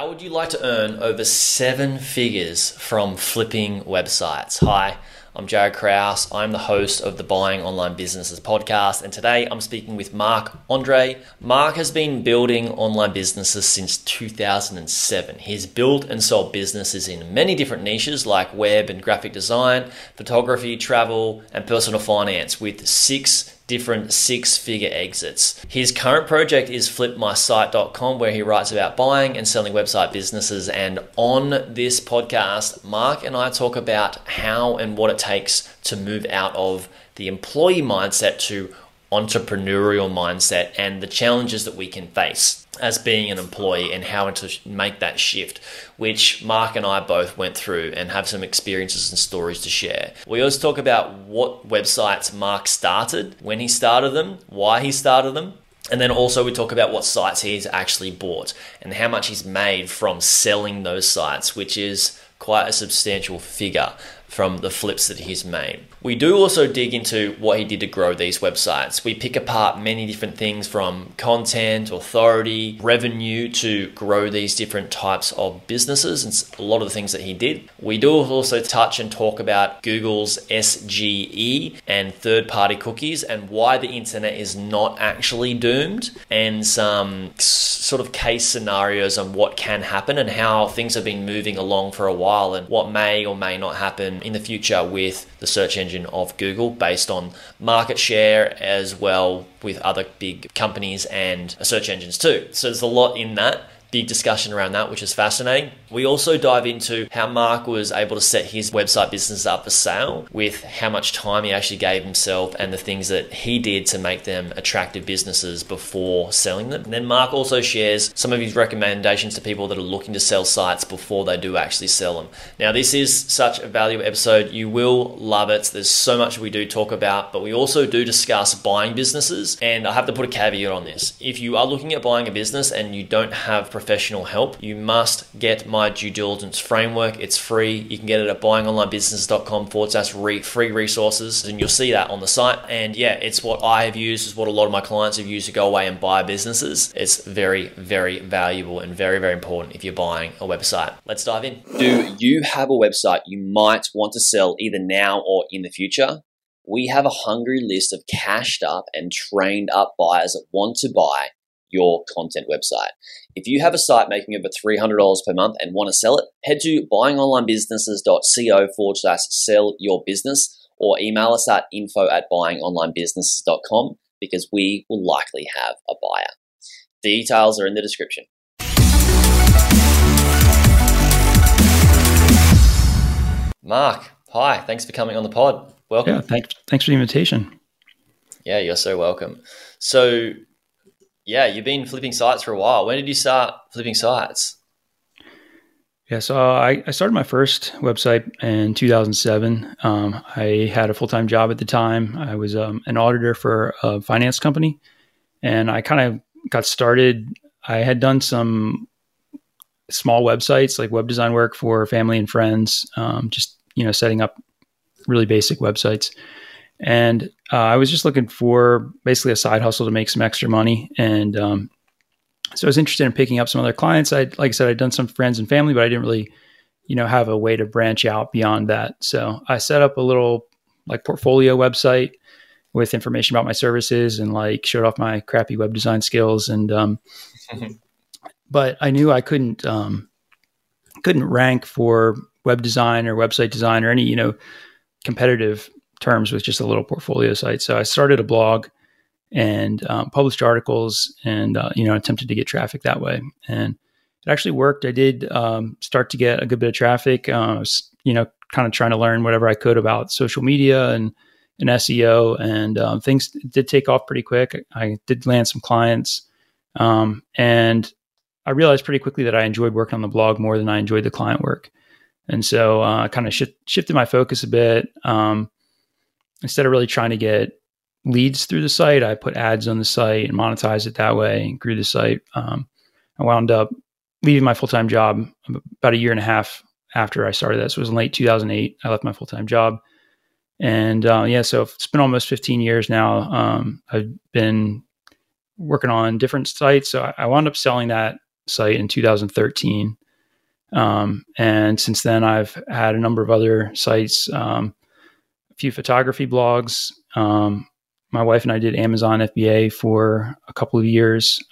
How would you like to earn over 7 figures from flipping websites? Hi, I'm Jaryd Krause. I'm the host of the Buying Online Businesses podcast, and today I'm speaking with Marc André. Marc has been building online businesses since 2007. He's built and sold businesses in many different niches like web and graphic design, photography, travel, and personal finance with 6 different six-figure exits. His current project is FlipMySite.com, where he writes about buying and selling website businesses. And on this podcast, Marc and I talk about how and what it takes to move out of the employee mindset to entrepreneurial mindset and the challenges that we can face as being an employee and how to make that shift, which Marc and I both went through and have some experiences and stories to share. We always talk about what websites Marc started, when he started them, why he started them, and then also we talk about what sites he's actually bought and how much he's made from selling those sites, which is quite a substantial figure from the flips that he's made. We do also dig into what he did to grow these websites. We pick apart many different things from content, authority, revenue to grow these different types of businesses and a lot of the things that he did. We do also touch and talk about Google's SGE and third-party cookies and why the internet is not actually doomed and some sort of case scenarios on what can happen and how things have been moving along for a while and what may or may not happen in the future with the search engine of Google based on market share as well with other big companies and search engines too. So there's a lot in that. Big discussion around that, which is fascinating. We also dive into how Marc was able to set his website business up for sale with how much time he actually gave himself and the things that he did to make them attractive businesses before selling them. And then Marc also shares some of his recommendations to people that are looking to sell sites before they do actually sell them. Now, this is such a valuable episode. You will love it. There's so much we do talk about, but we also do discuss buying businesses. And I have to put a caveat on this. If you are looking at buying a business and you don't have professional help, you must get my due diligence framework. It's free. You can get it at buyingonlinebusinesses.com/free resources, and you'll see that on the site. And yeah, it's what I have used, it's what a lot of my clients have used to go away and buy businesses. It's very, very valuable and very, very important if you're buying a website. Let's dive in. Do you have a website you might want to sell either now or in the future? We have a hungry list of cashed up and trained up buyers that want to buy your content website. If you have a site making over $300 per month and want to sell it, head to buyingonlinebusinesses.co/sell-your-business or email us at info@buyingonlinebusinesses.com because we will likely have a buyer. Details are in the description. Marc, hi, thanks for coming on the pod. Welcome. Yeah, thanks for the invitation. Yeah, you're so welcome. So, yeah, you've been flipping sites for a while. When did you start flipping sites? Yeah, so I started my first website in 2007. I had a full-time job at the time. I was an auditor for a finance company, and I kind of got started. I had done some small websites, like web design work for family and friends, just setting up really basic websites. And I was just looking for basically a side hustle to make some extra money. And so I was interested in picking up some other clients. Like I said, I'd done some friends and family, but I didn't really, have a way to branch out beyond that. So I set up a little like portfolio website with information about my services and like showed off my crappy web design skills. And but I knew I couldn't rank for web design or website design or any, competitive terms with just a little portfolio site. So I started a blog and published articles and, attempted to get traffic that way. And it actually worked. I did start to get a good bit of traffic. I was, kind of trying to learn whatever I could about social media and SEO and things did take off pretty quick. I did land some clients and I realized pretty quickly that I enjoyed working on the blog more than I enjoyed the client work. And so I kind of shifted my focus a bit. Instead of really trying to get leads through the site, I put ads on the site and monetized it that way and grew the site. I wound up leaving my full-time job about a year and a half after I started that. So it was in late 2008. I left my full-time job. And so it's been almost 15 years now. I've been working on different sites. So I wound up selling that site in 2013. And since then, I've had a number of other sites, a few photography blogs. My wife and I did Amazon FBA for a couple of years.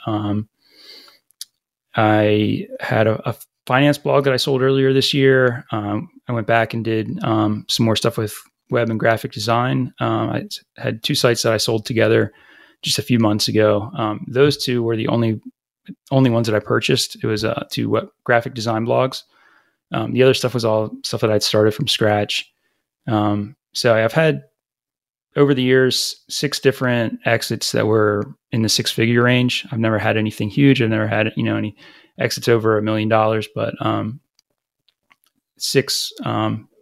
I had a finance blog that I sold earlier this year. I went back and did some more stuff with web and graphic design. I had two sites that I sold together just a few months ago. Those two were the only ones that I purchased. It was two web graphic design blogs. The other stuff was all stuff that I'd started from scratch. So I've had, over the years, 6 different exits that were in the 6-figure range. I've never had anything huge. I've never had, any exits over $1 million, but 6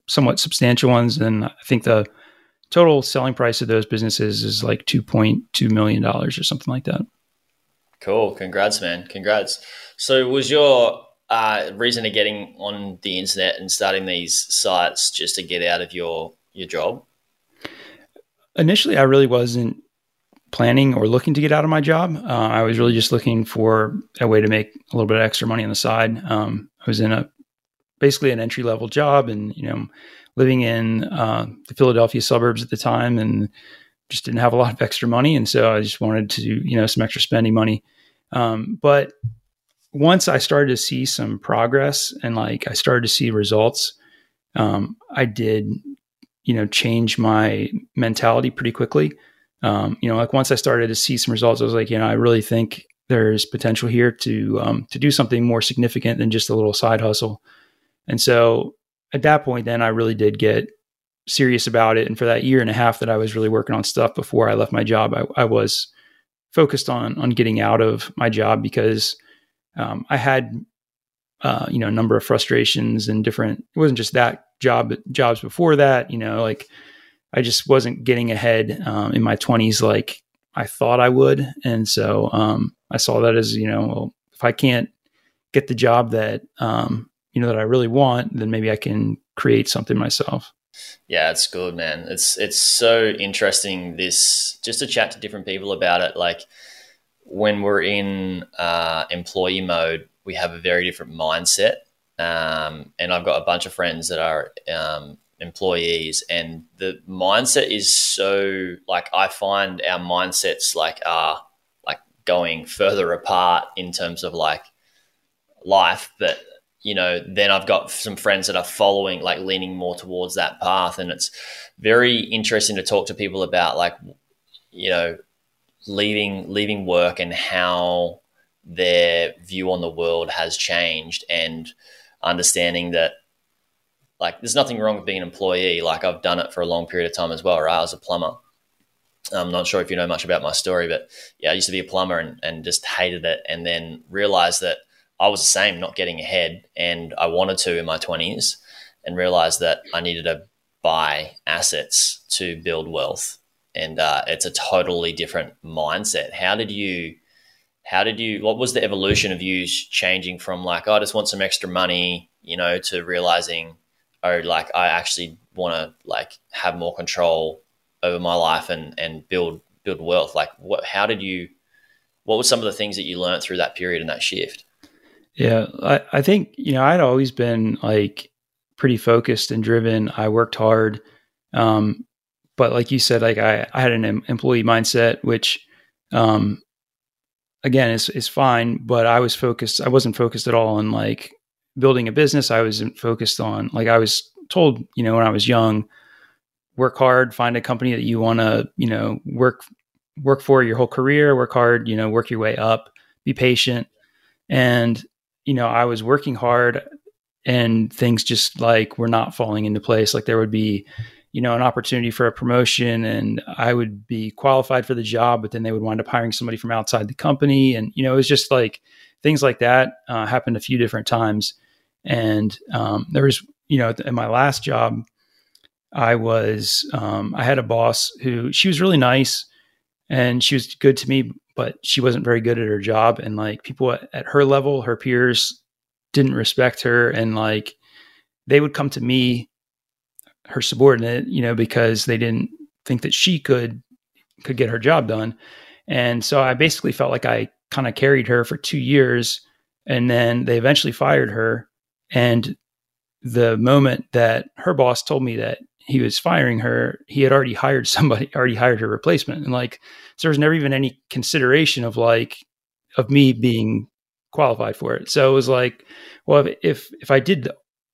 somewhat substantial ones. And I think the total selling price of those businesses is like $2.2 million or something like that. Cool. Congrats, man. Congrats. So was your reason of getting on the internet and starting these sites just to get out of your job? Initially, I really wasn't planning or looking to get out of my job. I was really just looking for a way to make a little bit of extra money on the side. I was in basically an entry-level job and, living in the Philadelphia suburbs at the time and just didn't have a lot of extra money. And so I just wanted to, some extra spending money. But once I started to see some progress and I started to see results, I did change my mentality pretty quickly. Once I started to see some results, I was like, I really think there's potential here to do something more significant than just a little side hustle. And so at that point, then I really did get serious about it. And for that year and a half that I was really working on stuff before I left my job, I was focused on getting out of my job because I had, a number of frustrations and it wasn't just that jobs before that, I just wasn't getting ahead in my 20s like I thought I would. And so I saw that as, well, if I can't get the job that, that I really want, then maybe I can create something myself. Yeah, it's good, man. It's so interesting, this, just to chat to different people about it. Like when we're in employee mode, we have a very different mindset. And I've got a bunch of friends that are employees, and the mindset is so I find our mindsets are going further apart in terms of life. But, then I've got some friends that are following, leaning more towards that path. And it's very interesting to talk to people about leaving work and how their view on the world has changed, and understanding that there's nothing wrong with being an employee. I've done it for a long period of time as well, right? I was a plumber. I'm not sure if you know much about my story, but yeah, I used to be a plumber and just hated it, and then realized that I was the same, not getting ahead, and I wanted to in my 20s, and realized that I needed to buy assets to build wealth. And it's a totally different mindset. What was the evolution of you changing from I just want some extra money, to realizing, I actually want to have more control over my life and build wealth. What were some of the things that you learned through that period and that shift? Yeah, I think, I'd always been pretty focused and driven. I worked hard. But like you said, I had an employee mindset, which, again, it's fine, but I was focused. I wasn't focused at all on building a business. I wasn't focused on I was told, when I was young, work hard, find a company that you want to, work for your whole career, work hard, work your way up, be patient. And, I was working hard and things just were not falling into place. There would be, an opportunity for a promotion and I would be qualified for the job, but then they would wind up hiring somebody from outside the company. And, it was just things like that happened a few different times. And there was, in my last job, I had a boss who, she was really nice and she was good to me, but she wasn't very good at her job. And people at her level, her peers didn't respect her. And they would come to me, her subordinate, because they didn't think that she could get her job done. And so I basically felt I kind of carried her for 2 years And then they eventually fired her. And the moment that her boss told me that he was firing her, he had already hired somebody, already hired her replacement. And like, so there was never even any consideration of like, of me being qualified for it. So it was like, well, if I did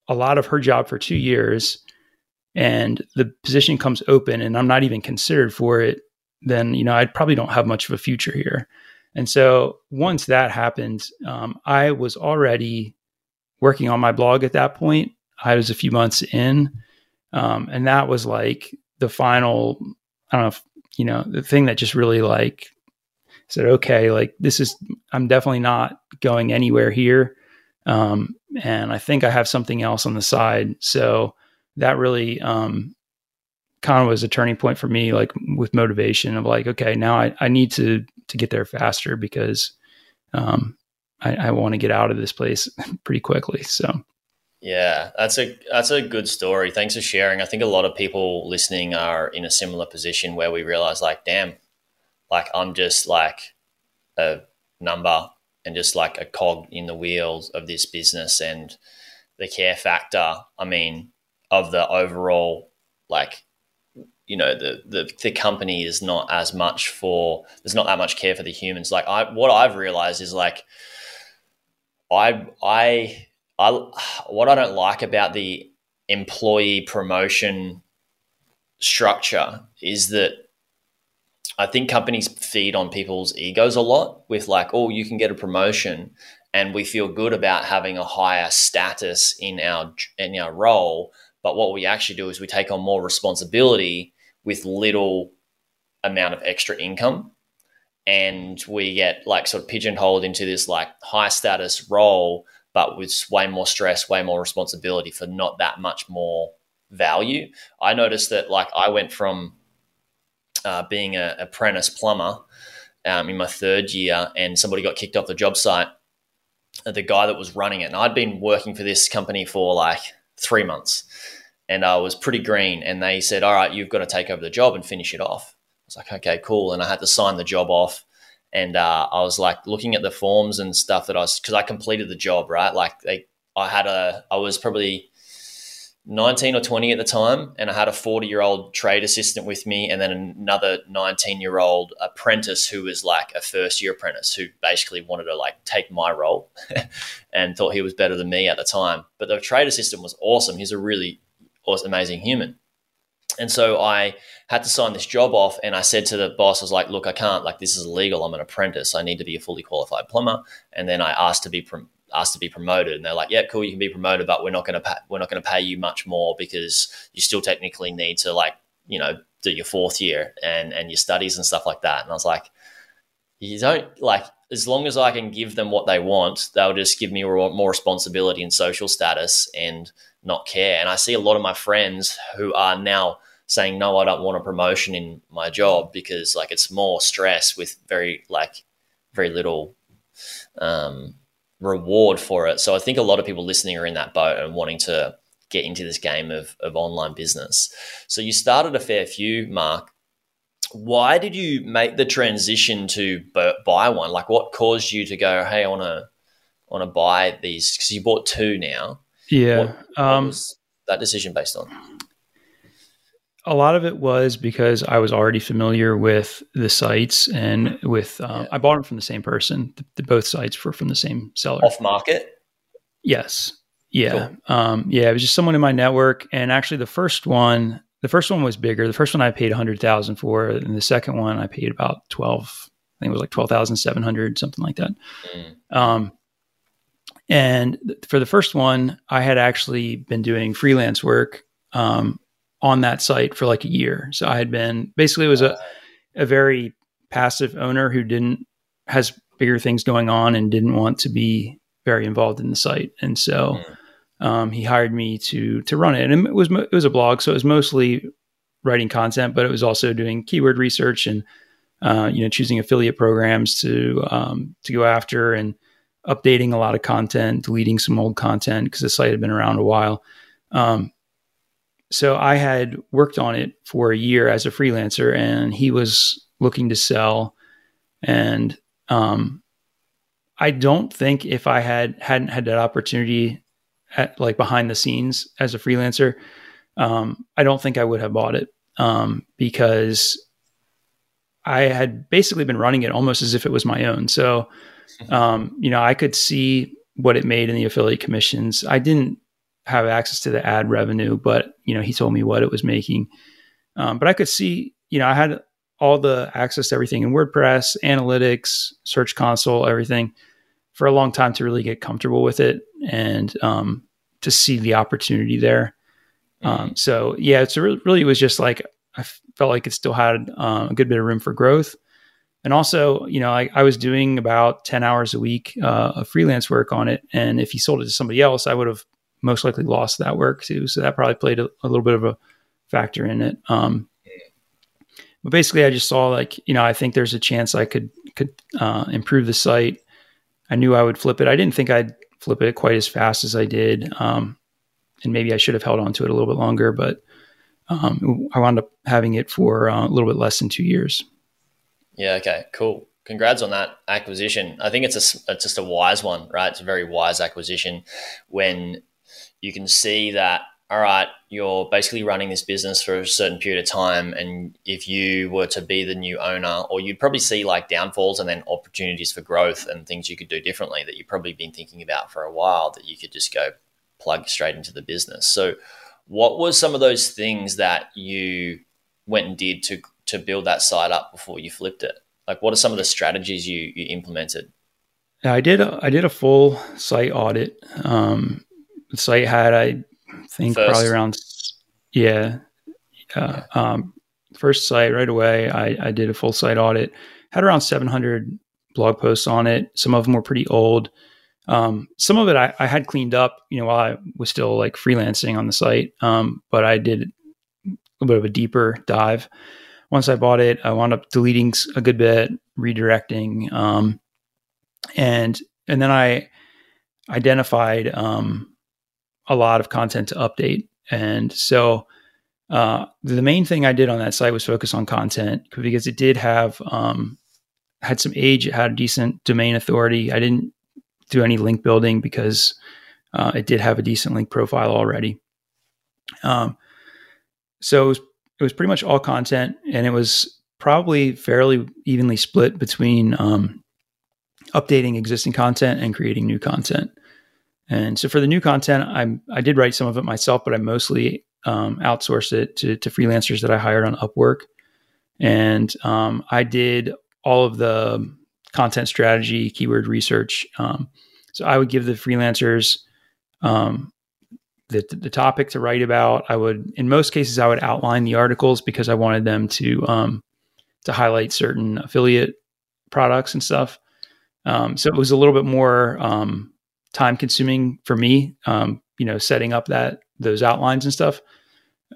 a lot of her job for 2 years and the position comes open and I'm not even considered for it, then, you know, I probably don't have much of a future here. And so once that happened, I was already working on my blog at that point. I was a few months in, and that was like the final, I don't know, if, you know, the thing that just really like said, okay, like this is, I'm definitely not going anywhere here. And I think I have something else on the side. So that really, kind of was a turning point for me, like with motivation of like, okay, now I need to get there faster because, I want to get out of this place pretty quickly. So. Yeah, that's a good story. Thanks for sharing. I think a lot of people listening are in a similar position where we realize like, damn, like I'm just like a number and just like a cog in the wheels of this business, and the care factor, I mean, of the overall, like, you know, the company is not as much for, there's not that much care for the humans. Like what I've realized is like, what I don't like about the employee promotion structure is that I think companies feed on people's egos a lot with like, oh, you can get a promotion, and we feel good about having a higher status in our role. But what we actually do is we take on more responsibility with little amount of extra income, and we get like sort of pigeonholed into this like high status role, but with way more stress, way more responsibility for not that much more value. I noticed that like I went from being an apprentice plumber in my third year, and somebody got kicked off the job site, the guy that was running it. And I'd been working for this company for like 3 months, and I was pretty green, and they said, all right, you've got to take over the job and finish it off. I was like, okay, cool. And I had to sign the job off, and I was like looking at the forms and stuff because I completed the job, right? Like I was probably 19 or 20 at the time, and I had a 40-year-old trade assistant with me, and then another 19-year-old apprentice who was like a first-year apprentice who basically wanted to like take my role and thought he was better than me at the time. But the trade assistant was awesome. He's a really awesome, amazing human. And so I had to sign this job off, and I said to the boss, I was like, look, I can't, like this is illegal. I'm an apprentice. I need to be a fully qualified plumber. And then I asked to be promoted, and they're like, yeah, cool, you can be promoted, but we're not going to pay you much more because you still technically need to like, you know, do your fourth year and your studies and stuff like that. And I was like, you don't, like, as long as I can give them what they want, they'll just give me more responsibility and social status and not care. And I see a lot of my friends who are now saying, no, I don't want a promotion in my job because like it's more stress with very little reward for it. So I think a lot of people listening are in that boat and wanting to get into this game of online business. So you started a fair few, Marc. Why did you make the transition to buy one? Like what caused you to go, hey, I want to buy these? Because you bought two now. Yeah. What was that decision based on? A lot of it was because I was already familiar with the sites and with, I bought them from the same person. Both sites were from the same seller. Off market? Yes. Yeah. Cool. Yeah. It was just someone in my network. And actually the first one was bigger. The first one I paid 100,000 for, and the second one I paid about 12, I think it was like 12,700, something like that. Mm. And for the first one, I had actually been doing freelance work, on that site for like a year. So I had been, basically it was a very passive owner who has bigger things going on and didn't want to be very involved in the site. And so he hired me to run it. And it was a blog. So it was mostly writing content, but it was also doing keyword research and, you know, choosing affiliate programs to go after and updating a lot of content, deleting some old content because the site had been around a while. So I had worked on it for a year as a freelancer, and he was looking to sell. And I don't think if I hadn't had that opportunity at like behind the scenes as a freelancer, I don't think I would have bought it, because I had basically been running it almost as if it was my own. So, you know, I could see what it made in the affiliate commissions. I didn't have access to the ad revenue, but, you know, he told me what it was making. But I could see, you know, I had all the access to everything in WordPress, analytics, Search Console, everything for a long time to really get comfortable with it and to see the opportunity there. So yeah, it's really, it was just like, I felt like it still had a good bit of room for growth. And also, you know, I was doing about 10 hours a week of freelance work on it. And if he sold it to somebody else, I would have most likely lost that work too. So that probably played a little bit of a factor in it. But basically I just saw like, you know, I think there's a chance I could improve the site. I knew I would flip it. I didn't think I'd flip it quite as fast as I did. And maybe I should have held on to it a little bit longer, but I wound up having it for a little bit less than 2 years. Yeah. Okay, cool. Congrats on that acquisition. I think it's just a wise one, right? It's a very wise acquisition when you can see that, all right, you're basically running this business for a certain period of time. And if you were to be the new owner, or you'd probably see like downfalls and then opportunities for growth and things you could do differently that you've probably been thinking about for a while that you could just go plug straight into the business. So what were some of those things that you went and did to build that site up before you flipped it? Like, what are some of the strategies you implemented? I did a full site audit. The site had, I think, first, probably around first site right away. I did a full site audit. Had around 700 blog posts on it. Some of them were pretty old. Some of it I had cleaned up, you know, while I was still like freelancing on the site. But I did a little bit of a deeper dive. Once I bought it, I wound up deleting a good bit, redirecting. And then I identified, a lot of content to update. And so, the main thing I did on that site was focus on content because it did have, had some age, it had a decent domain authority. I didn't do any link building because it did have a decent link profile already. So it was pretty much all content, and it was probably fairly evenly split between updating existing content and creating new content. And so for the new content, I did write some of it myself, but I mostly outsourced it to freelancers that I hired on Upwork. And I did all of the content strategy, keyword research. So I would give the freelancers the topic to write about. In most cases, I would outline the articles because I wanted them to highlight certain affiliate products and stuff. So it was a little bit more time consuming for me, you know, setting up those outlines and stuff.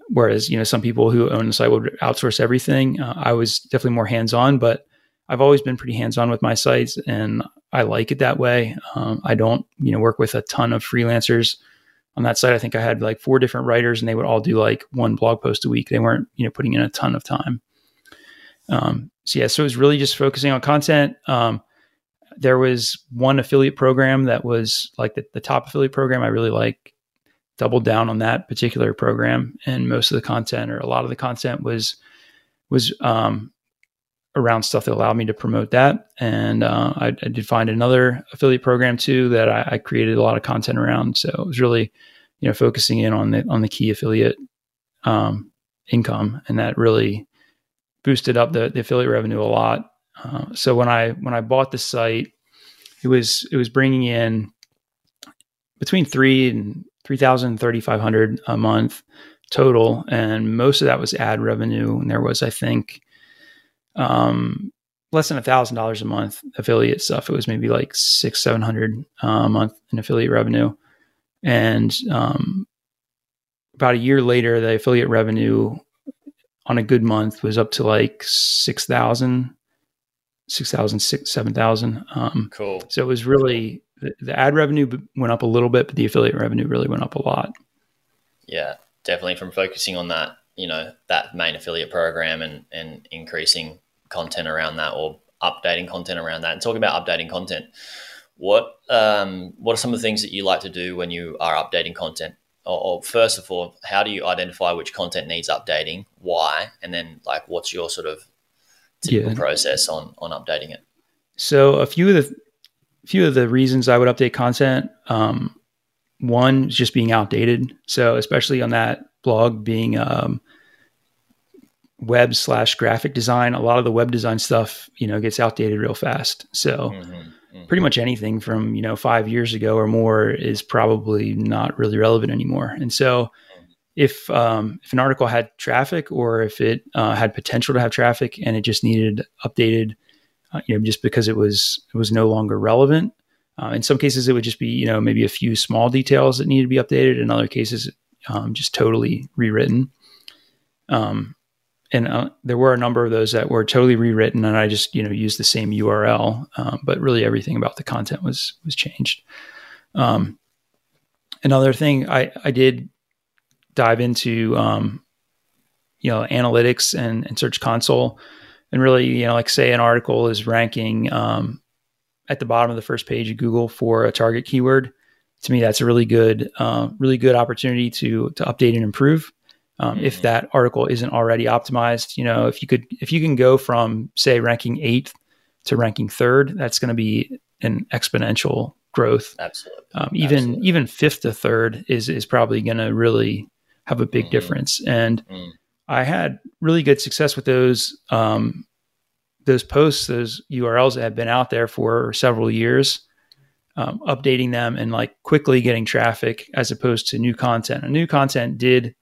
Whereas, you know, some people who own the site would outsource everything. I was definitely more hands-on, but I've always been pretty hands-on with my sites and I like it that way. I don't, you know, work with a ton of freelancers on that site. I think I had like 4 different writers and they would all do like 1 blog post a week. They weren't, you know, putting in a ton of time. So it was really just focusing on content. There was one affiliate program that was like the top affiliate program. I really like doubled down on that particular program. And most of the content, or a lot of the content was around stuff that allowed me to promote that. And I did find another affiliate program too that I created a lot of content around. So it was really, you know, focusing in on the key affiliate income, and that really boosted up the affiliate revenue a lot. So when I bought the site, it was bringing in between $3,000 and $3,500 a month total, and most of that was ad revenue. And there was, I think, less than $1,000 a month affiliate stuff. It was maybe like $600-$700 a month in affiliate revenue. And, about a year later, the affiliate revenue on a good month was up to like $6,000, $7,000. Cool. So it was really the ad revenue went up a little bit, but the affiliate revenue really went up a lot. Yeah, definitely from focusing on that, you know, that main affiliate program and increasing content around that, or updating content around that. And talk about updating content. What are some of the things that you like to do when you are updating content? Or first of all, how do you identify which content needs updating? Why? And then, like, what's your sort of typical process on updating it? So a few of the reasons I would update content, one is just being outdated. So especially on that blog, being web/graphic design, a lot of the web design stuff, gets outdated real fast. So pretty much anything from, 5 years ago or more is probably not really relevant anymore. And so if an article had traffic, or if it had potential to have traffic and it just needed updated, just because it was no longer relevant. In some cases it would just be, maybe a few small details that needed to be updated. In other cases, just totally rewritten. And there were a number of those that were totally rewritten, and I just, used the same URL, but really everything about the content was changed. Another thing I did dive into, analytics and Search Console, and really, like say an article is ranking, at the bottom of the first page of Google for a target keyword. To me, that's a really good opportunity to update and improve. If that article isn't already optimized, if you can go from, say, ranking 8th to ranking 3rd, that's going to be an exponential growth. Absolutely. Even 5th to 3rd is probably going to really have a big difference. And I had really good success with those posts, those URLs that have been out there for several years, updating them and like quickly getting traffic as opposed to new content. And new content did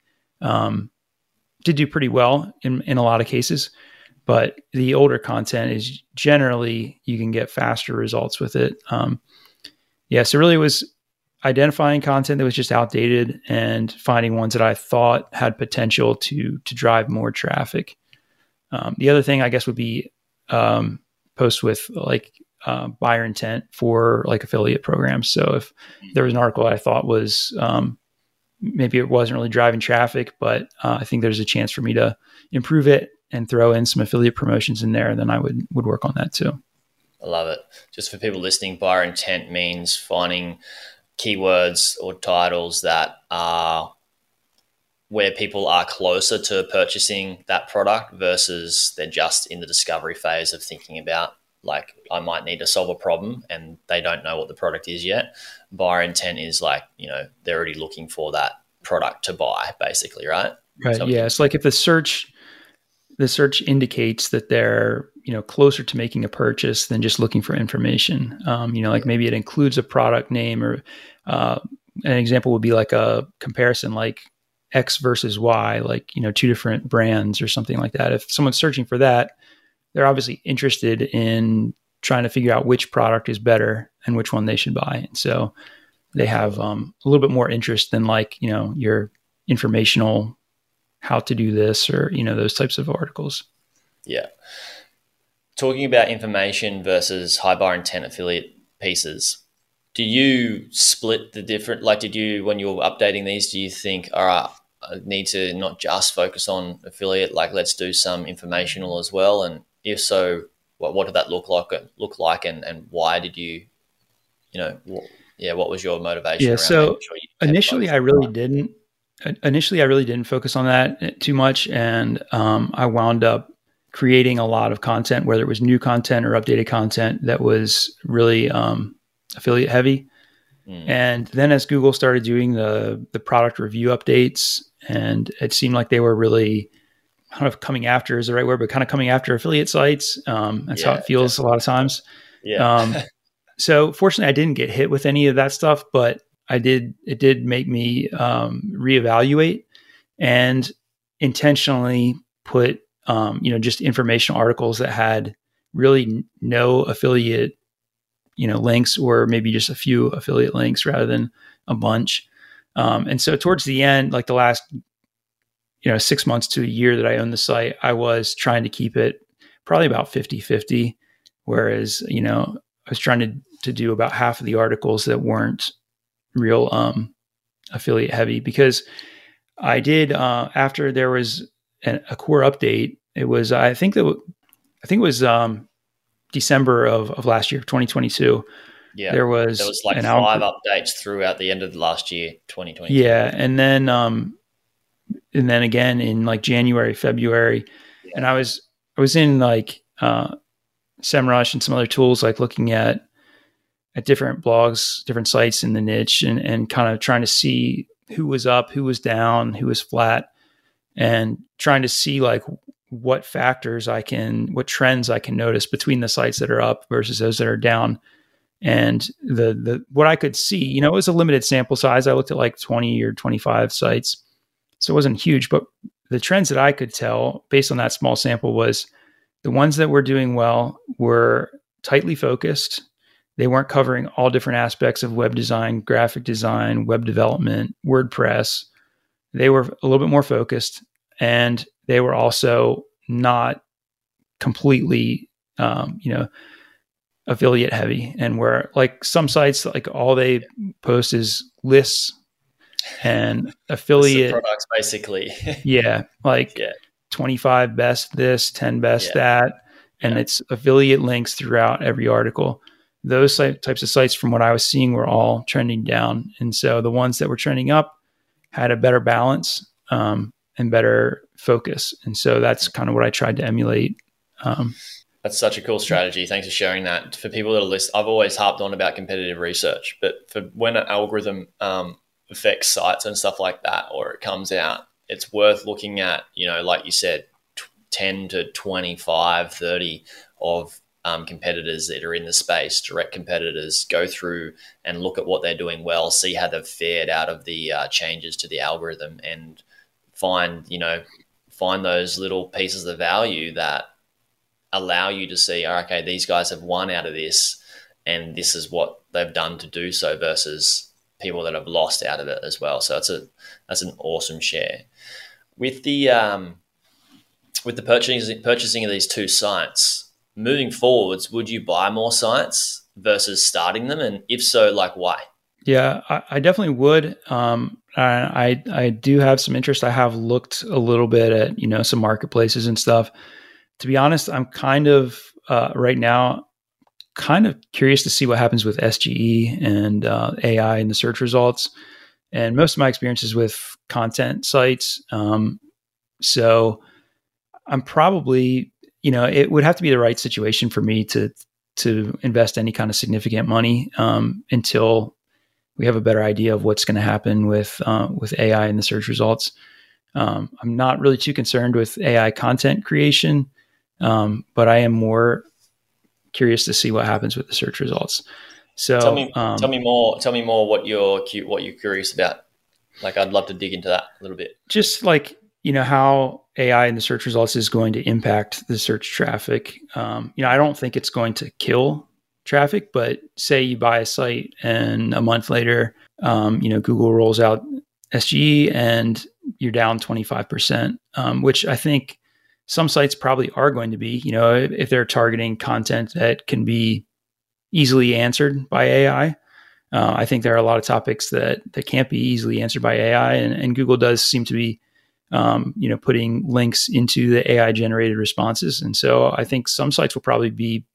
do pretty well in a lot of cases, but the older content is generally, you can get faster results with it. So really it was identifying content that was just outdated and finding ones that I thought had potential to drive more traffic. The other thing I guess would be, posts with like, buyer intent for like affiliate programs. So if there was an article I thought was, maybe it wasn't really driving traffic, but I think there's a chance for me to improve it and throw in some affiliate promotions in there, then I would work on that too. I love it. Just for people listening, buyer intent means finding keywords or titles that are where people are closer to purchasing that product versus they're just in the discovery phase of thinking about, like, I might need to solve a problem and they don't know what the product is yet. Buyer intent is like, they're already looking for that product to buy, basically, right? Right. So it's like if the search indicates that they're, closer to making a purchase than just looking for information. Like maybe it includes a product name, or an example would be like a comparison, like X versus Y, like, two different brands or something like that. If someone's searching for that, they're obviously interested in trying to figure out which product is better and which one they should buy. And so they have a little bit more interest than like, your informational how to do this, or, those types of articles. Yeah. Talking about information versus high buyer intent affiliate pieces, do you split the different, like when you're updating these, do you think, all right, I need to not just focus on affiliate, like let's do some informational as well? And if so, what did that look like and why did you, what was your motivation? Yeah. So initially I really didn't focus on that too much. And, I wound up creating a lot of content, whether it was new content or updated content that was really, affiliate heavy. And then as Google started doing the product review updates, and it seemed like they were really, I don't know if coming after is the right word, but kind of coming after affiliate sites. That's how it feels definitely. A lot of times. Yeah. So fortunately I didn't get hit with any of that stuff, but it did make me, reevaluate and intentionally put, just informational articles that had really no affiliate, links, or maybe just a few affiliate links rather than a bunch. And so towards the end, like the last, 6 months to a year that I owned the site, I was trying to keep it probably about 50-50. Whereas, I was trying to do about half of the articles that weren't real, affiliate heavy, because I did, after there was a core update, it was, I think it was, December of last year, 2022, Yeah, there was like 5 updates throughout the end of last year, 2020. Yeah, and then again in like January, February, yeah. And I was in like SEMrush and some other tools, like looking at different blogs, different sites in the niche, and kind of trying to see who was up, who was down, who was flat, and trying to see like what trends I can notice between the sites that are up versus those that are down. And the what I could see, you know, it was a limited sample size. I looked at like 20 or 25 sites, so it wasn't huge, but the trends that I could tell based on that small sample was the ones that were doing well were tightly focused. They weren't covering all different aspects of web design, graphic design, web development, WordPress. They were a little bit more focused, and they were also not completely, affiliate heavy, and where like some sites, like all they post is lists and affiliate products, basically. Yeah. Like 25 best this, 10 best that, and it's affiliate links throughout every article. Those types of sites, from what I was seeing, were all trending down. And so the ones that were trending up had a better balance, and better focus. And so that's kind of what I tried to emulate. That's such a cool strategy. Thanks for sharing that. For people that are listening, I've always harped on about competitive research, but for when an algorithm affects sites and stuff like that, or it comes out, it's worth looking at, you know, like you said, 10 to 25, 30 of competitors that are in the space, direct competitors. Go through and look at what they're doing well, see how they've fared out of the changes to the algorithm, and find those little pieces of value that allow you to see, oh, okay, these guys have won out of this, and this is what they've done to do so versus people that have lost out of it as well. So that's an awesome share. With the purchasing of these 2 sites, moving forwards, would you buy more sites versus starting them? And if so, like why? Yeah, I definitely would. I do have some interest. I have looked a little bit at, some marketplaces and stuff. To be honest, I'm kind of, right now, kind of curious to see what happens with SGE and AI and the search results. And most of my experience is with content sites. So I'm probably, it would have to be the right situation for me to invest any kind of significant money until we have a better idea of what's going to happen with AI and the search results. I'm not really too concerned with AI content creation, but I am more curious to see what happens with the search results. So tell me more what you're curious about. Like, I'd love to dig into that a little bit. Just like, how AI and the search results is going to impact the search traffic. I don't think it's going to kill traffic, but say you buy a site and a month later, Google rolls out SGE and you're down 25%, which I think some sites probably are going to be, if they're targeting content that can be easily answered by AI. I think there are a lot of topics that can't be easily answered by AI, and Google does seem to be, putting links into the AI generated responses. And so I think some sites will probably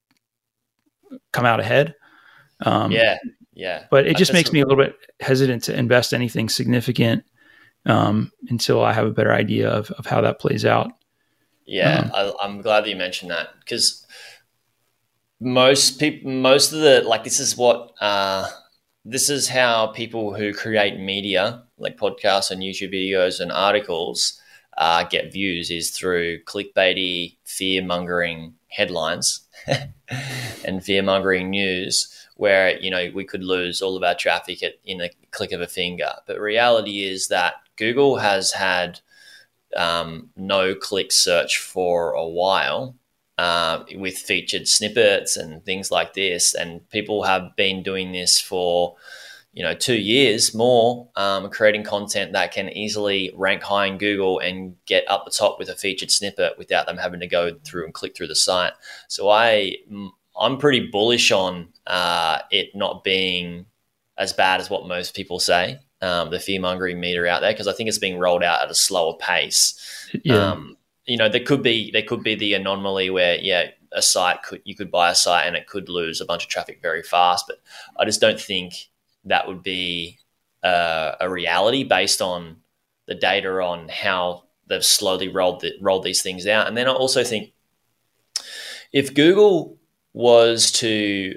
come out ahead. But it just makes me a little bit hesitant to invest anything significant until I have a better idea of how that plays out. Yeah, I'm glad that you mentioned that, because most of the, like, this is how people who create media like podcasts and YouTube videos and articles get views, is through clickbaity, fear-mongering headlines and fear-mongering news, where we could lose all of our traffic in a click of a finger. But reality is that Google has had no click search for a while with featured snippets and things like this, and people have been doing this for 2 years more, creating content that can easily rank high in Google and get up the top with a featured snippet without them having to go through and click through the site. So I'm pretty bullish on it not being as bad as what most people say, the fear-mongering meter out there, because I think it's being rolled out at a slower pace. Yeah. There could be the anomaly where a site could, you could buy a site and it could lose a bunch of traffic very fast. But I just don't think that would be a reality based on the data on how they've slowly rolled these things out. And then I also think if Google was to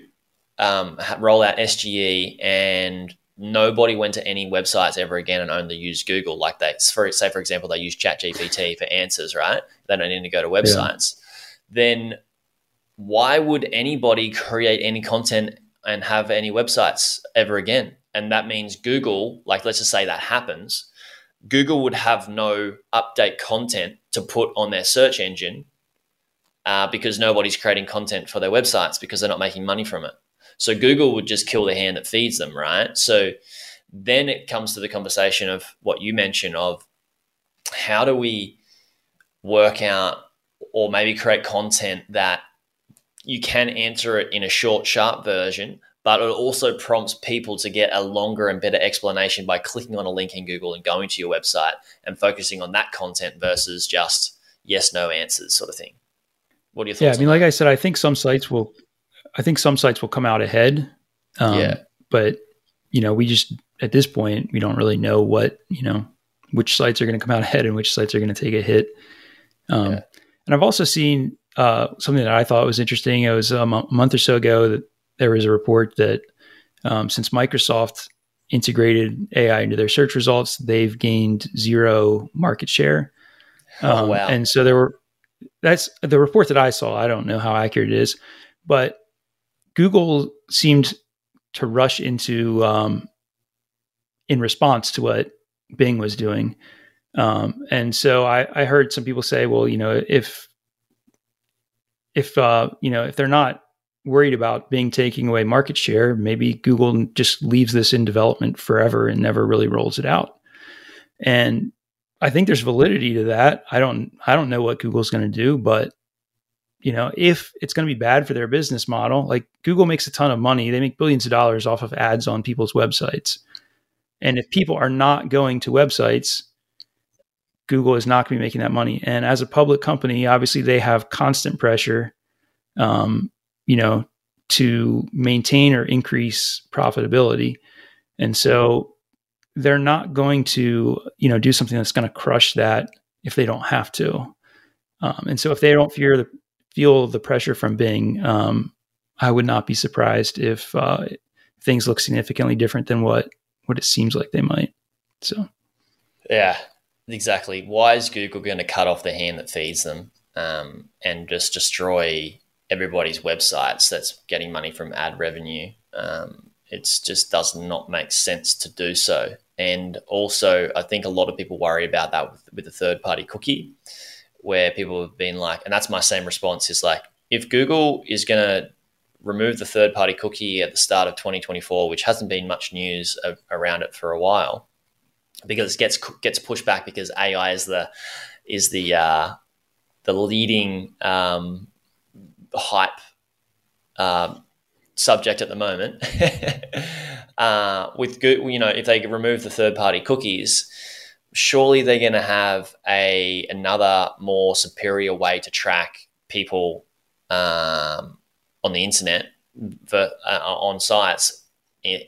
roll out SGE and nobody went to any websites ever again and only used Google, like they, say for example, they use ChatGPT for answers, right? They don't need to go to websites. Yeah. Then why would anybody create any content and have any websites ever again? And that means Google, like let's just say that happens, Google would have no update content to put on their search engine because nobody's creating content for their websites because they're not making money from it. So Google would just kill the hand that feeds them, right? So then it comes to the conversation of what you mentioned of how do we work out or maybe create content that you can answer it in a short, sharp version, but it also prompts people to get a longer and better explanation by clicking on a link in Google and going to your website and focusing on that content versus just yes, no answers sort of thing. What do you think? Yeah, I mean, like I said, I think some sites will come out ahead. But you know, we just, at this point, we don't really know what, you know, which sites are going to come out ahead and which sites are going to take a hit. And I've also seen something that I thought was interesting. It was a month or so ago that there was a report that since Microsoft integrated AI into their search results, they've gained 0 market share. Wow. And so that's the report that I saw. I don't know how accurate it is, but Google seemed to rush into, in response to what Bing was doing. And so I heard some people say, well, you know, if they're not worried about Bing taking away market share, maybe Google just leaves this in development forever and never really rolls it out. And I think there's validity to that. I don't know what Google's going to do, but you know, if it's going to be bad for their business model, like Google makes a ton of money. They make billions of dollars off of ads on people's websites. And if people are not going to websites, Google is not going to be making that money. And as a public company, obviously they have constant pressure, you know, to maintain or increase profitability. And so they're not going to, you know, do something that's going to crush that if they don't have to. And so if they don't feel the pressure from Bing, I would not be surprised if things look significantly different than what it seems like they might. So, yeah, exactly. Why is Google going to cut off the hand that feeds them and just destroy everybody's websites that's getting money from ad revenue? It just does not make sense to do so. And also, I think a lot of people worry about that with the third-party cookie, where people have been like, and that's my same response is like, if Google is going to remove the third-party cookie at the start of 2024, which hasn't been much news around it for a while, because it gets pushed back because AI is the leading hype subject at the moment. With Google, you know, if they remove the third-party cookies, surely they're going to have another more superior way to track people on the internet on sites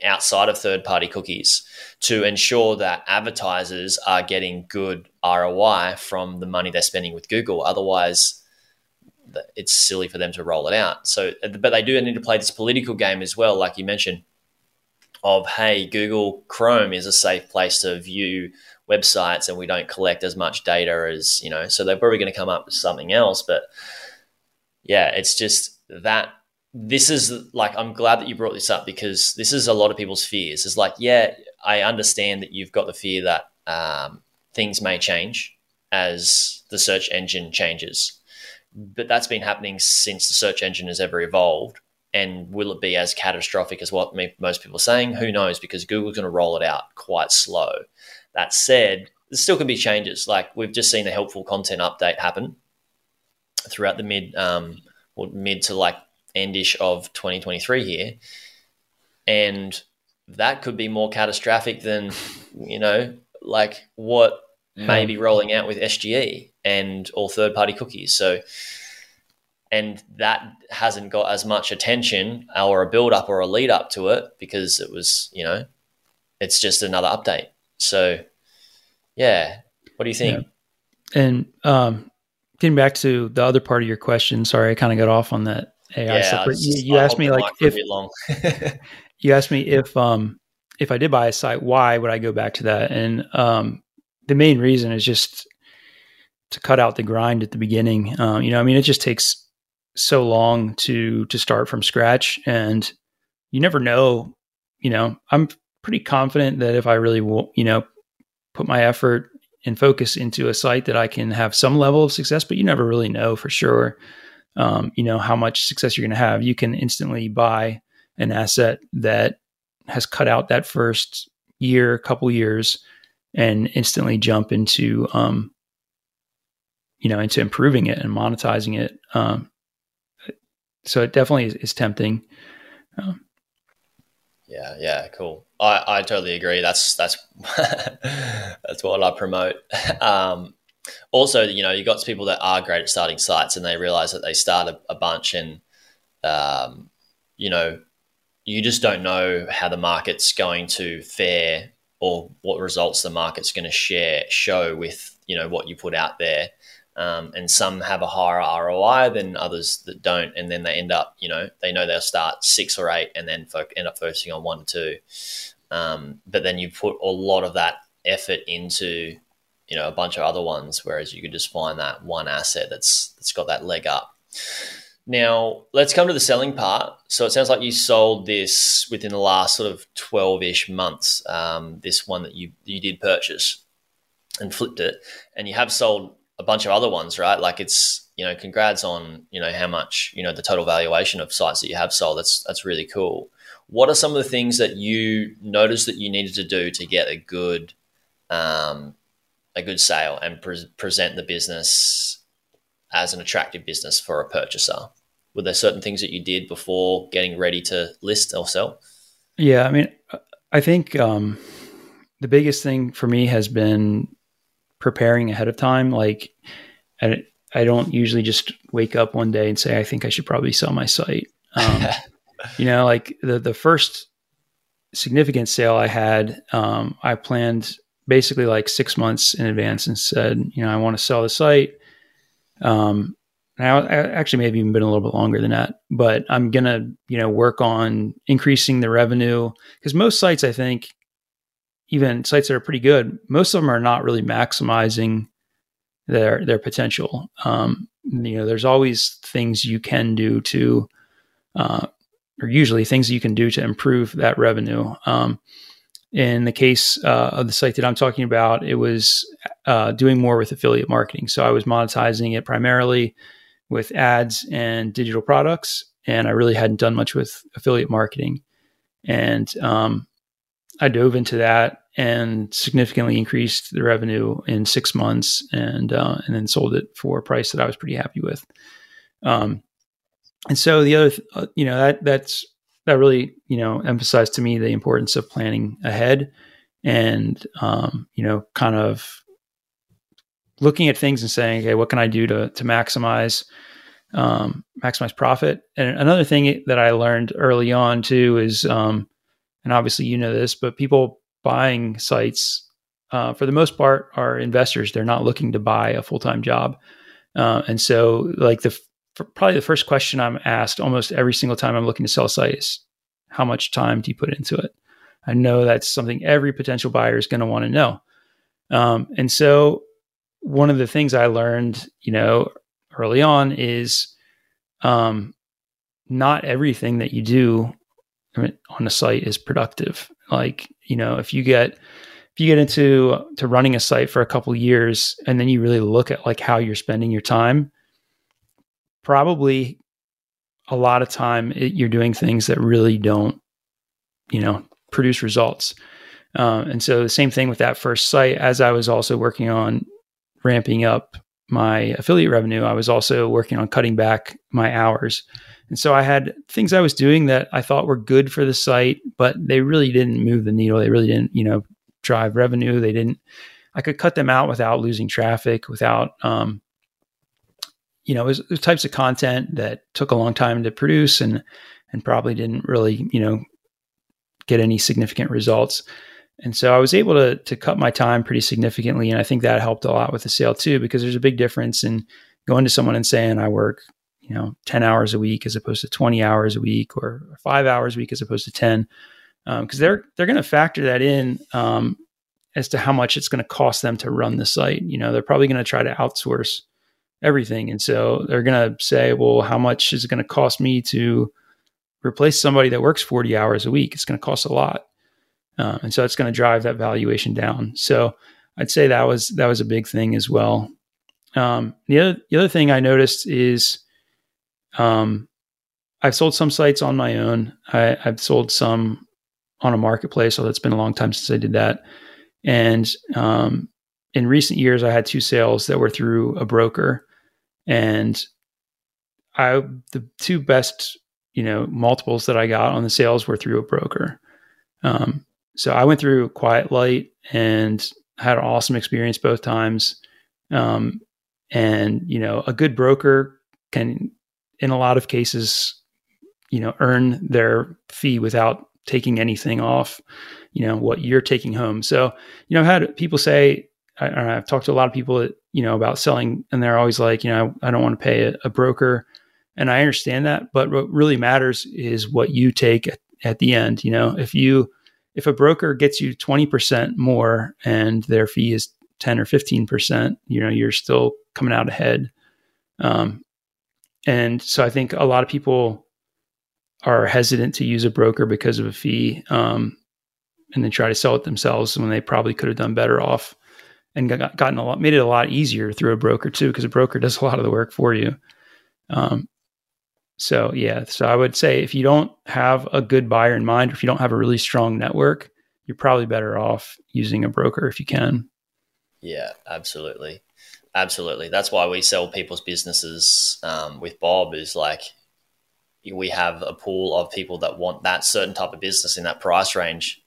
outside of third-party cookies to ensure that advertisers are getting good ROI from the money they're spending with Google. Otherwise, it's silly for them to roll it out. So, but they do need to play this political game as well, like you mentioned, of, hey, Google Chrome is a safe place to view websites and we don't collect as much data as, you know, so they're probably going to come up with something else. But yeah, it's just that this is like, I'm glad that you brought this up because this is a lot of people's fears. It's like, yeah, I understand that you've got the fear that things may change as the search engine changes, but that's been happening since the search engine has ever evolved. And will it be as catastrophic as what most people are saying? Who knows? Because Google's going to roll it out quite slow. That said, there still can be changes. Like we've just seen the helpful content update happen throughout the mid to like end-ish of 2023 here. And that could be more catastrophic than, you know, like what may be rolling out with SGE and all third-party cookies. So, And that hasn't got as much attention or a build up or a lead up to it because it was, you know, it's just another update. So yeah. What do you think? Yeah. And getting back to the other part of your question, sorry, I kind of got off on that AI stuff. But you asked me like if long. You asked me if I did buy a site, why would I go back to that? And the main reason is just to cut out the grind at the beginning. You know, I mean, it just takes so long to start from scratch, and you never know. You know, I'm pretty confident that if I really will, you know, put my effort and focus into a site, that I can have some level of success, but you never really know for sure, you know, how much success you're going to have. You can instantly buy an asset that has cut out that first year, couple years, and instantly jump into, you know, into improving it and monetizing it. So it definitely is tempting. Yeah, cool. I totally agree. That's that's what I promote. Also, you know, you got people that are great at starting sites, and they realize that they start a bunch, and you know, you just don't know how the market's going to fare or what results the market's going to show with, you know, what you put out there. And some have a higher ROI than others that don't. And then they end up, you know, they know they'll start 6 or 8 and then end up focusing on 1 or 2. But then you put a lot of that effort into, you know, a bunch of other ones, whereas you could just find that one asset that's got that leg up. Now, let's come to the selling part. So it sounds like you sold this within the last sort of 12-ish months, this one that you did purchase and flipped it, and you have sold a bunch of other ones, right? Like, it's, you know, congrats on, you know, how much, you know, the total valuation of sites that you have sold. That's really cool. What are some of the things that you noticed that you needed to do to get a good sale and present the business as an attractive business for a purchaser? Were there certain things that you did before getting ready to list or sell? Yeah. I mean, I think, the biggest thing for me has been preparing ahead of time. Like, I don't usually just wake up one day and say, I think I should probably sell my site. You know, like the first significant sale I had, I planned basically like 6 months in advance and said, you know, I want to sell the site. And I actually maybe even been a little bit longer than that, but I'm going to, you know, work on increasing the revenue, because most sites, I think, even sites that are pretty good, most of them are not really maximizing their potential. You know, there's always things you can do to, or usually things that you can do to improve that revenue. In the case of the site that I'm talking about, it was doing more with affiliate marketing. So I was monetizing it primarily with ads and digital products, and I really hadn't done much with affiliate marketing. And I dove into that and significantly increased the revenue in 6 months, and then sold it for a price that I was pretty happy with. And so the other, you know, that really, you know, emphasized to me the importance of planning ahead and, you know, kind of looking at things and saying, okay, what can I do to maximize, maximize profit? And another thing that I learned early on too is, and obviously, you know this, but people buying sites, for the most part, are investors. They're not looking to buy a full-time job. And so like probably the first question I'm asked almost every single time I'm looking to sell a site is, how much time do you put into it? I know that's something every potential buyer is going to want to know. And so one of the things I learned, you know, early on is, not everything that you do on a site is productive. Like, you know, if you get into running a site for a couple of years, and then you really look at like how you're spending your time, probably a lot of time you're doing things that really don't, you know, produce results. And so the same thing with that first site. As I was also working on ramping up my affiliate revenue, I was also working on cutting back my hours. And so I had things I was doing that I thought were good for the site, but they really didn't move the needle. They really didn't, you know, drive revenue. I could cut them out without losing traffic, without, you know, it was types of content that took a long time to produce and probably didn't really, you know, get any significant results. And so I was able to cut my time pretty significantly. And I think that helped a lot with the sale too, because there's a big difference in going to someone and saying, I work, you know, 10 hours a week as opposed to 20 hours a week, or 5 hours a week as opposed to 10. Because they're going to factor that in as to how much it's going to cost them to run the site. You know, they're probably going to try to outsource everything. And so they're going to say, well, how much is it going to cost me to replace somebody that works 40 hours a week? It's going to cost a lot. And so it's going to drive that valuation down. So I'd say that was a big thing as well. The other thing I noticed is I've sold some sites on my own. I've sold some on a marketplace, although it's been a long time since I did that. And in recent years, I had 2 sales that were through a broker. And the 2 best, you know, multiples that I got on the sales were through a broker. So I went through Quiet Light and had an awesome experience both times. And, you know, a good broker can, in a lot of cases, you know, earn their fee without taking anything off, you know, what you're taking home. So, you know, I've had people say, I've talked to a lot of people that, you know, about selling, and they're always like, you know, I don't want to pay a broker. And I understand that, but what really matters is what you take at the end. You know, if a broker gets you 20% more and their fee is 10 or 15%, you know, you're still coming out ahead. And so I think a lot of people are hesitant to use a broker because of a fee, and they try to sell it themselves when they probably could have done better off and made it a lot easier through a broker too, because a broker does a lot of the work for you. So yeah, so I would say if you don't have a good buyer in mind, or if you don't have a really strong network, you're probably better off using a broker if you can. Yeah, absolutely. Absolutely. That's why we sell people's businesses with Bob, is like we have a pool of people that want that certain type of business in that price range.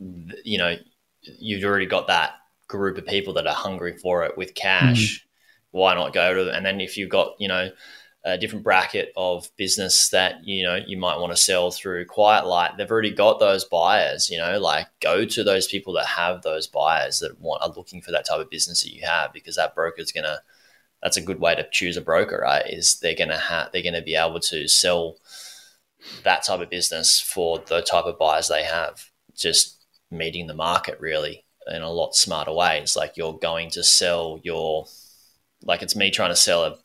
You know, you've already got that group of people that are hungry for it with cash. Mm-hmm. Why not go to them? And then if you've got, you know, a different bracket of business that, you know, you might want to sell through Quiet Light, they've already got those buyers, you know, like go to those people that have those buyers that are looking for that type of business that you have, because that broker's that's a good way to choose a broker, right? Is they're going to be able to sell that type of business for the type of buyers they have, just meeting the market really in a lot smarter way. It's like you're going to sell like it's me trying to sell a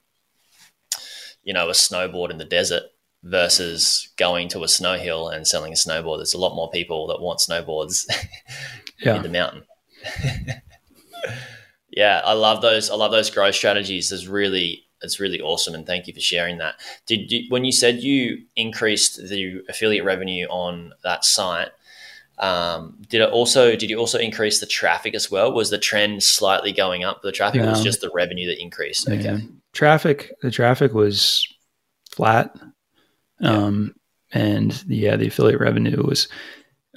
snowboard in the desert versus going to a snow hill and selling a snowboard. There's a lot more people that want snowboards in the mountain. Yeah. I love those growth strategies. It's really awesome. And thank you for sharing that. When you said you increased the affiliate revenue on that site, did you also increase the traffic as well? Was the trend slightly going up? The traffic was just the revenue that increased. Okay. Yeah. The traffic was flat. The affiliate revenue was,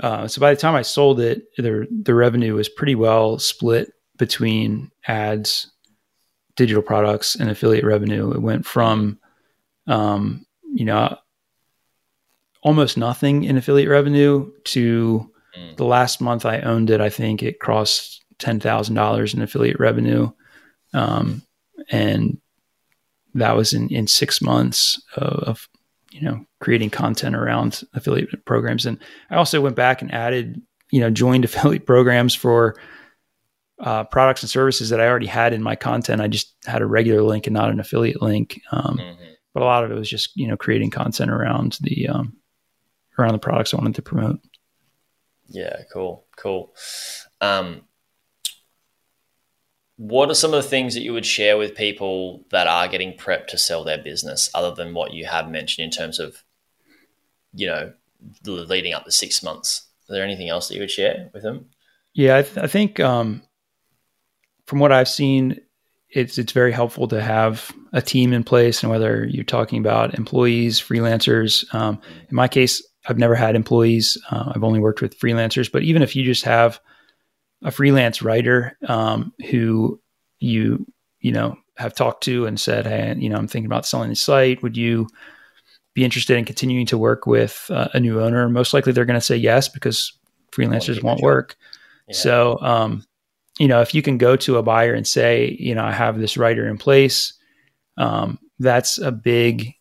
so by the time I sold it, the revenue was pretty well split between ads, digital products, and affiliate revenue. It went from, almost nothing in affiliate revenue to the last month I owned it, I think it crossed $10,000 in affiliate revenue. And that was in 6 months of, you know, creating content around affiliate programs. And I also went back and added, you know, joined affiliate programs for products and services that I already had in my content. I just had a regular link and not an affiliate link. But a lot of it was just, you know, creating content around the products I wanted to promote. Yeah. Cool. What are some of the things that you would share with people that are getting prepped to sell their business, other than what you have mentioned in terms of, you know, leading up to 6 months? Is there anything else that you would share with them? Yeah, I think from what I've seen, it's very helpful to have a team in place, and whether you're talking about employees, freelancers. In my case, I've never had employees. I've only worked with freelancers. But even if you just have a freelance writer who you know have talked to and said, hey, you know, I'm thinking about selling the site. Would you be interested in continuing to work with a new owner? Most likely they're going to say yes, because freelancers won't work. Yeah. So, you know, if you can go to a buyer and say, you know, I have this writer in place, that's a big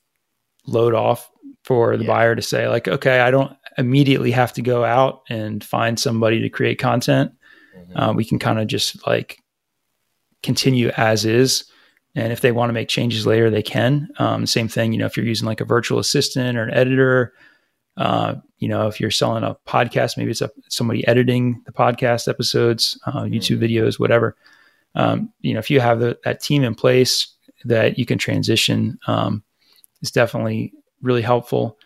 load off for the buyer to say like, okay, I don't immediately have to go out and find somebody to create content. Mm-hmm. We can kind of just like continue as is. And if they want to make changes later, they can. Same thing, you know, if you're using like a virtual assistant or an editor, you know, if you're selling a podcast, maybe it's somebody editing the podcast episodes, YouTube videos, whatever. You know, if you have that team in place that you can transition, it's definitely really helpful.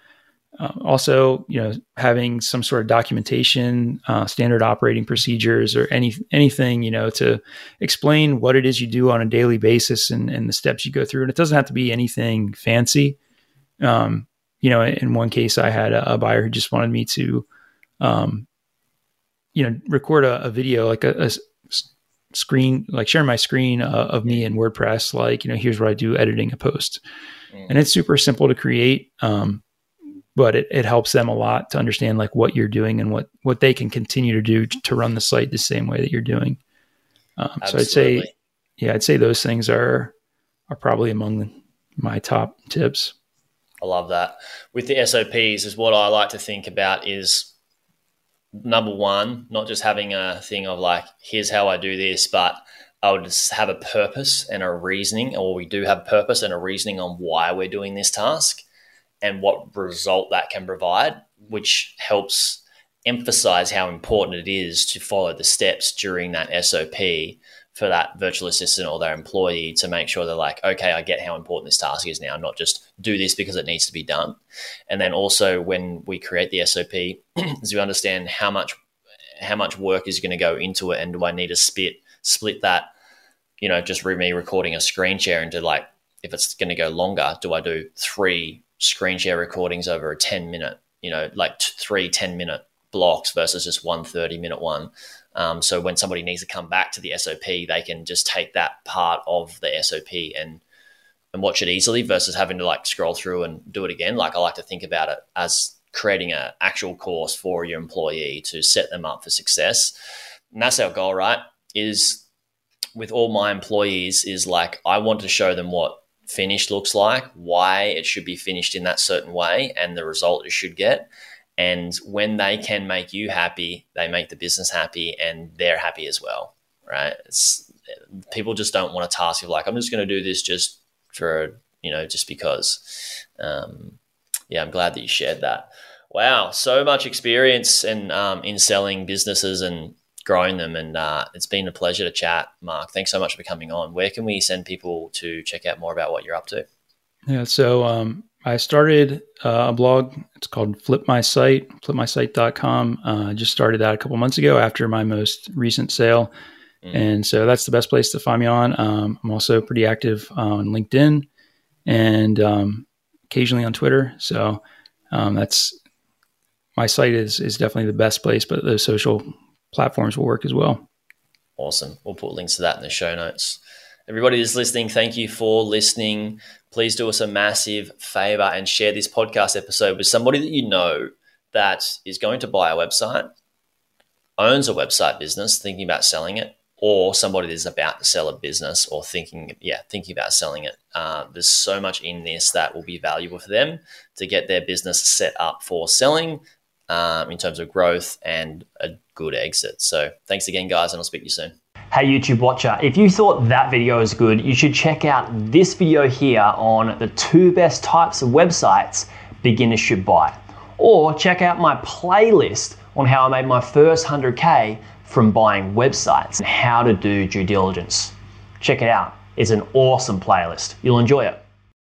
Also, you know, having some sort of documentation, standard operating procedures or anything, you know, to explain what it is you do on a daily basis and the steps you go through. And it doesn't have to be anything fancy. You know, in one case I had a buyer who just wanted me to, you know, record a video, like a screen, like sharing my screen of me in WordPress, like, you know, here's what I do editing a post. And it's super simple to create. But it helps them a lot to understand like what you're doing and what they can continue to do to run the site the same way that you're doing. So I'd say those things are probably among my top tips. I love that. With the SOPs is what I like to think about is number one, not just having a thing of like, here's how I do this, but I would just have a purpose and a reasoning, or we do have purpose and a reasoning on why we're doing this task and what result that can provide, which helps emphasize how important it is to follow the steps during that SOP for that virtual assistant or their employee to make sure they're like, okay, I get how important this task is now, not just do this because it needs to be done. And then also when we create the SOP, as we understand how much work is going to go into it, and do I need to split that, you know, just me recording a screen share into like, if it's going to go longer, do I do 3 screen share recordings over a 10-minute, you know, like 3 10-minute blocks versus just one 30-minute one. So when somebody needs to come back to the SOP, they can just take that part of the SOP and watch it easily versus having to like scroll through and do it again. Like I like to think about it as creating an actual course for your employee to set them up for success. And that's our goal, right? Is with all my employees is like, I want to show them what finished looks like, why it should be finished in that certain way, and the result it should get. And when they can make you happy, they make the business happy and they're happy as well, right? People just don't want a task of like, I'm just going to do this just for, you know, just because. I'm glad that you shared that. Wow, so much experience and in selling businesses and growing them, and it's been a pleasure to chat, Marc. Thanks so much for coming on. Where can we send people to check out more about what you're up to? Yeah, so I started a blog. It's called Flip My Site, FlipMySite.com. I just started that a couple months ago after my most recent sale, and so that's the best place to find me on. I'm also pretty active on LinkedIn and occasionally on Twitter. So that's my site is definitely the best place, but the social platforms will work as well. Awesome. We'll put links to that in the show notes. Everybody that's listening, thank you for listening. Please do us a massive favor and share this podcast episode with somebody that you know that is going to buy a website, owns a website business, thinking about selling it, or somebody that's about to sell a business or thinking about selling it. There's so much in this that will be valuable for them to get their business set up for selling, in terms of growth and a good exit. So thanks again, guys, and I'll speak to you soon. Hey, YouTube watcher, if you thought that video was good, you should check out this video here on the 2 best types of websites beginners should buy, or check out my playlist on how I made my first 100K from buying websites and how to do due diligence. Check it out. It's an awesome playlist. You'll enjoy it.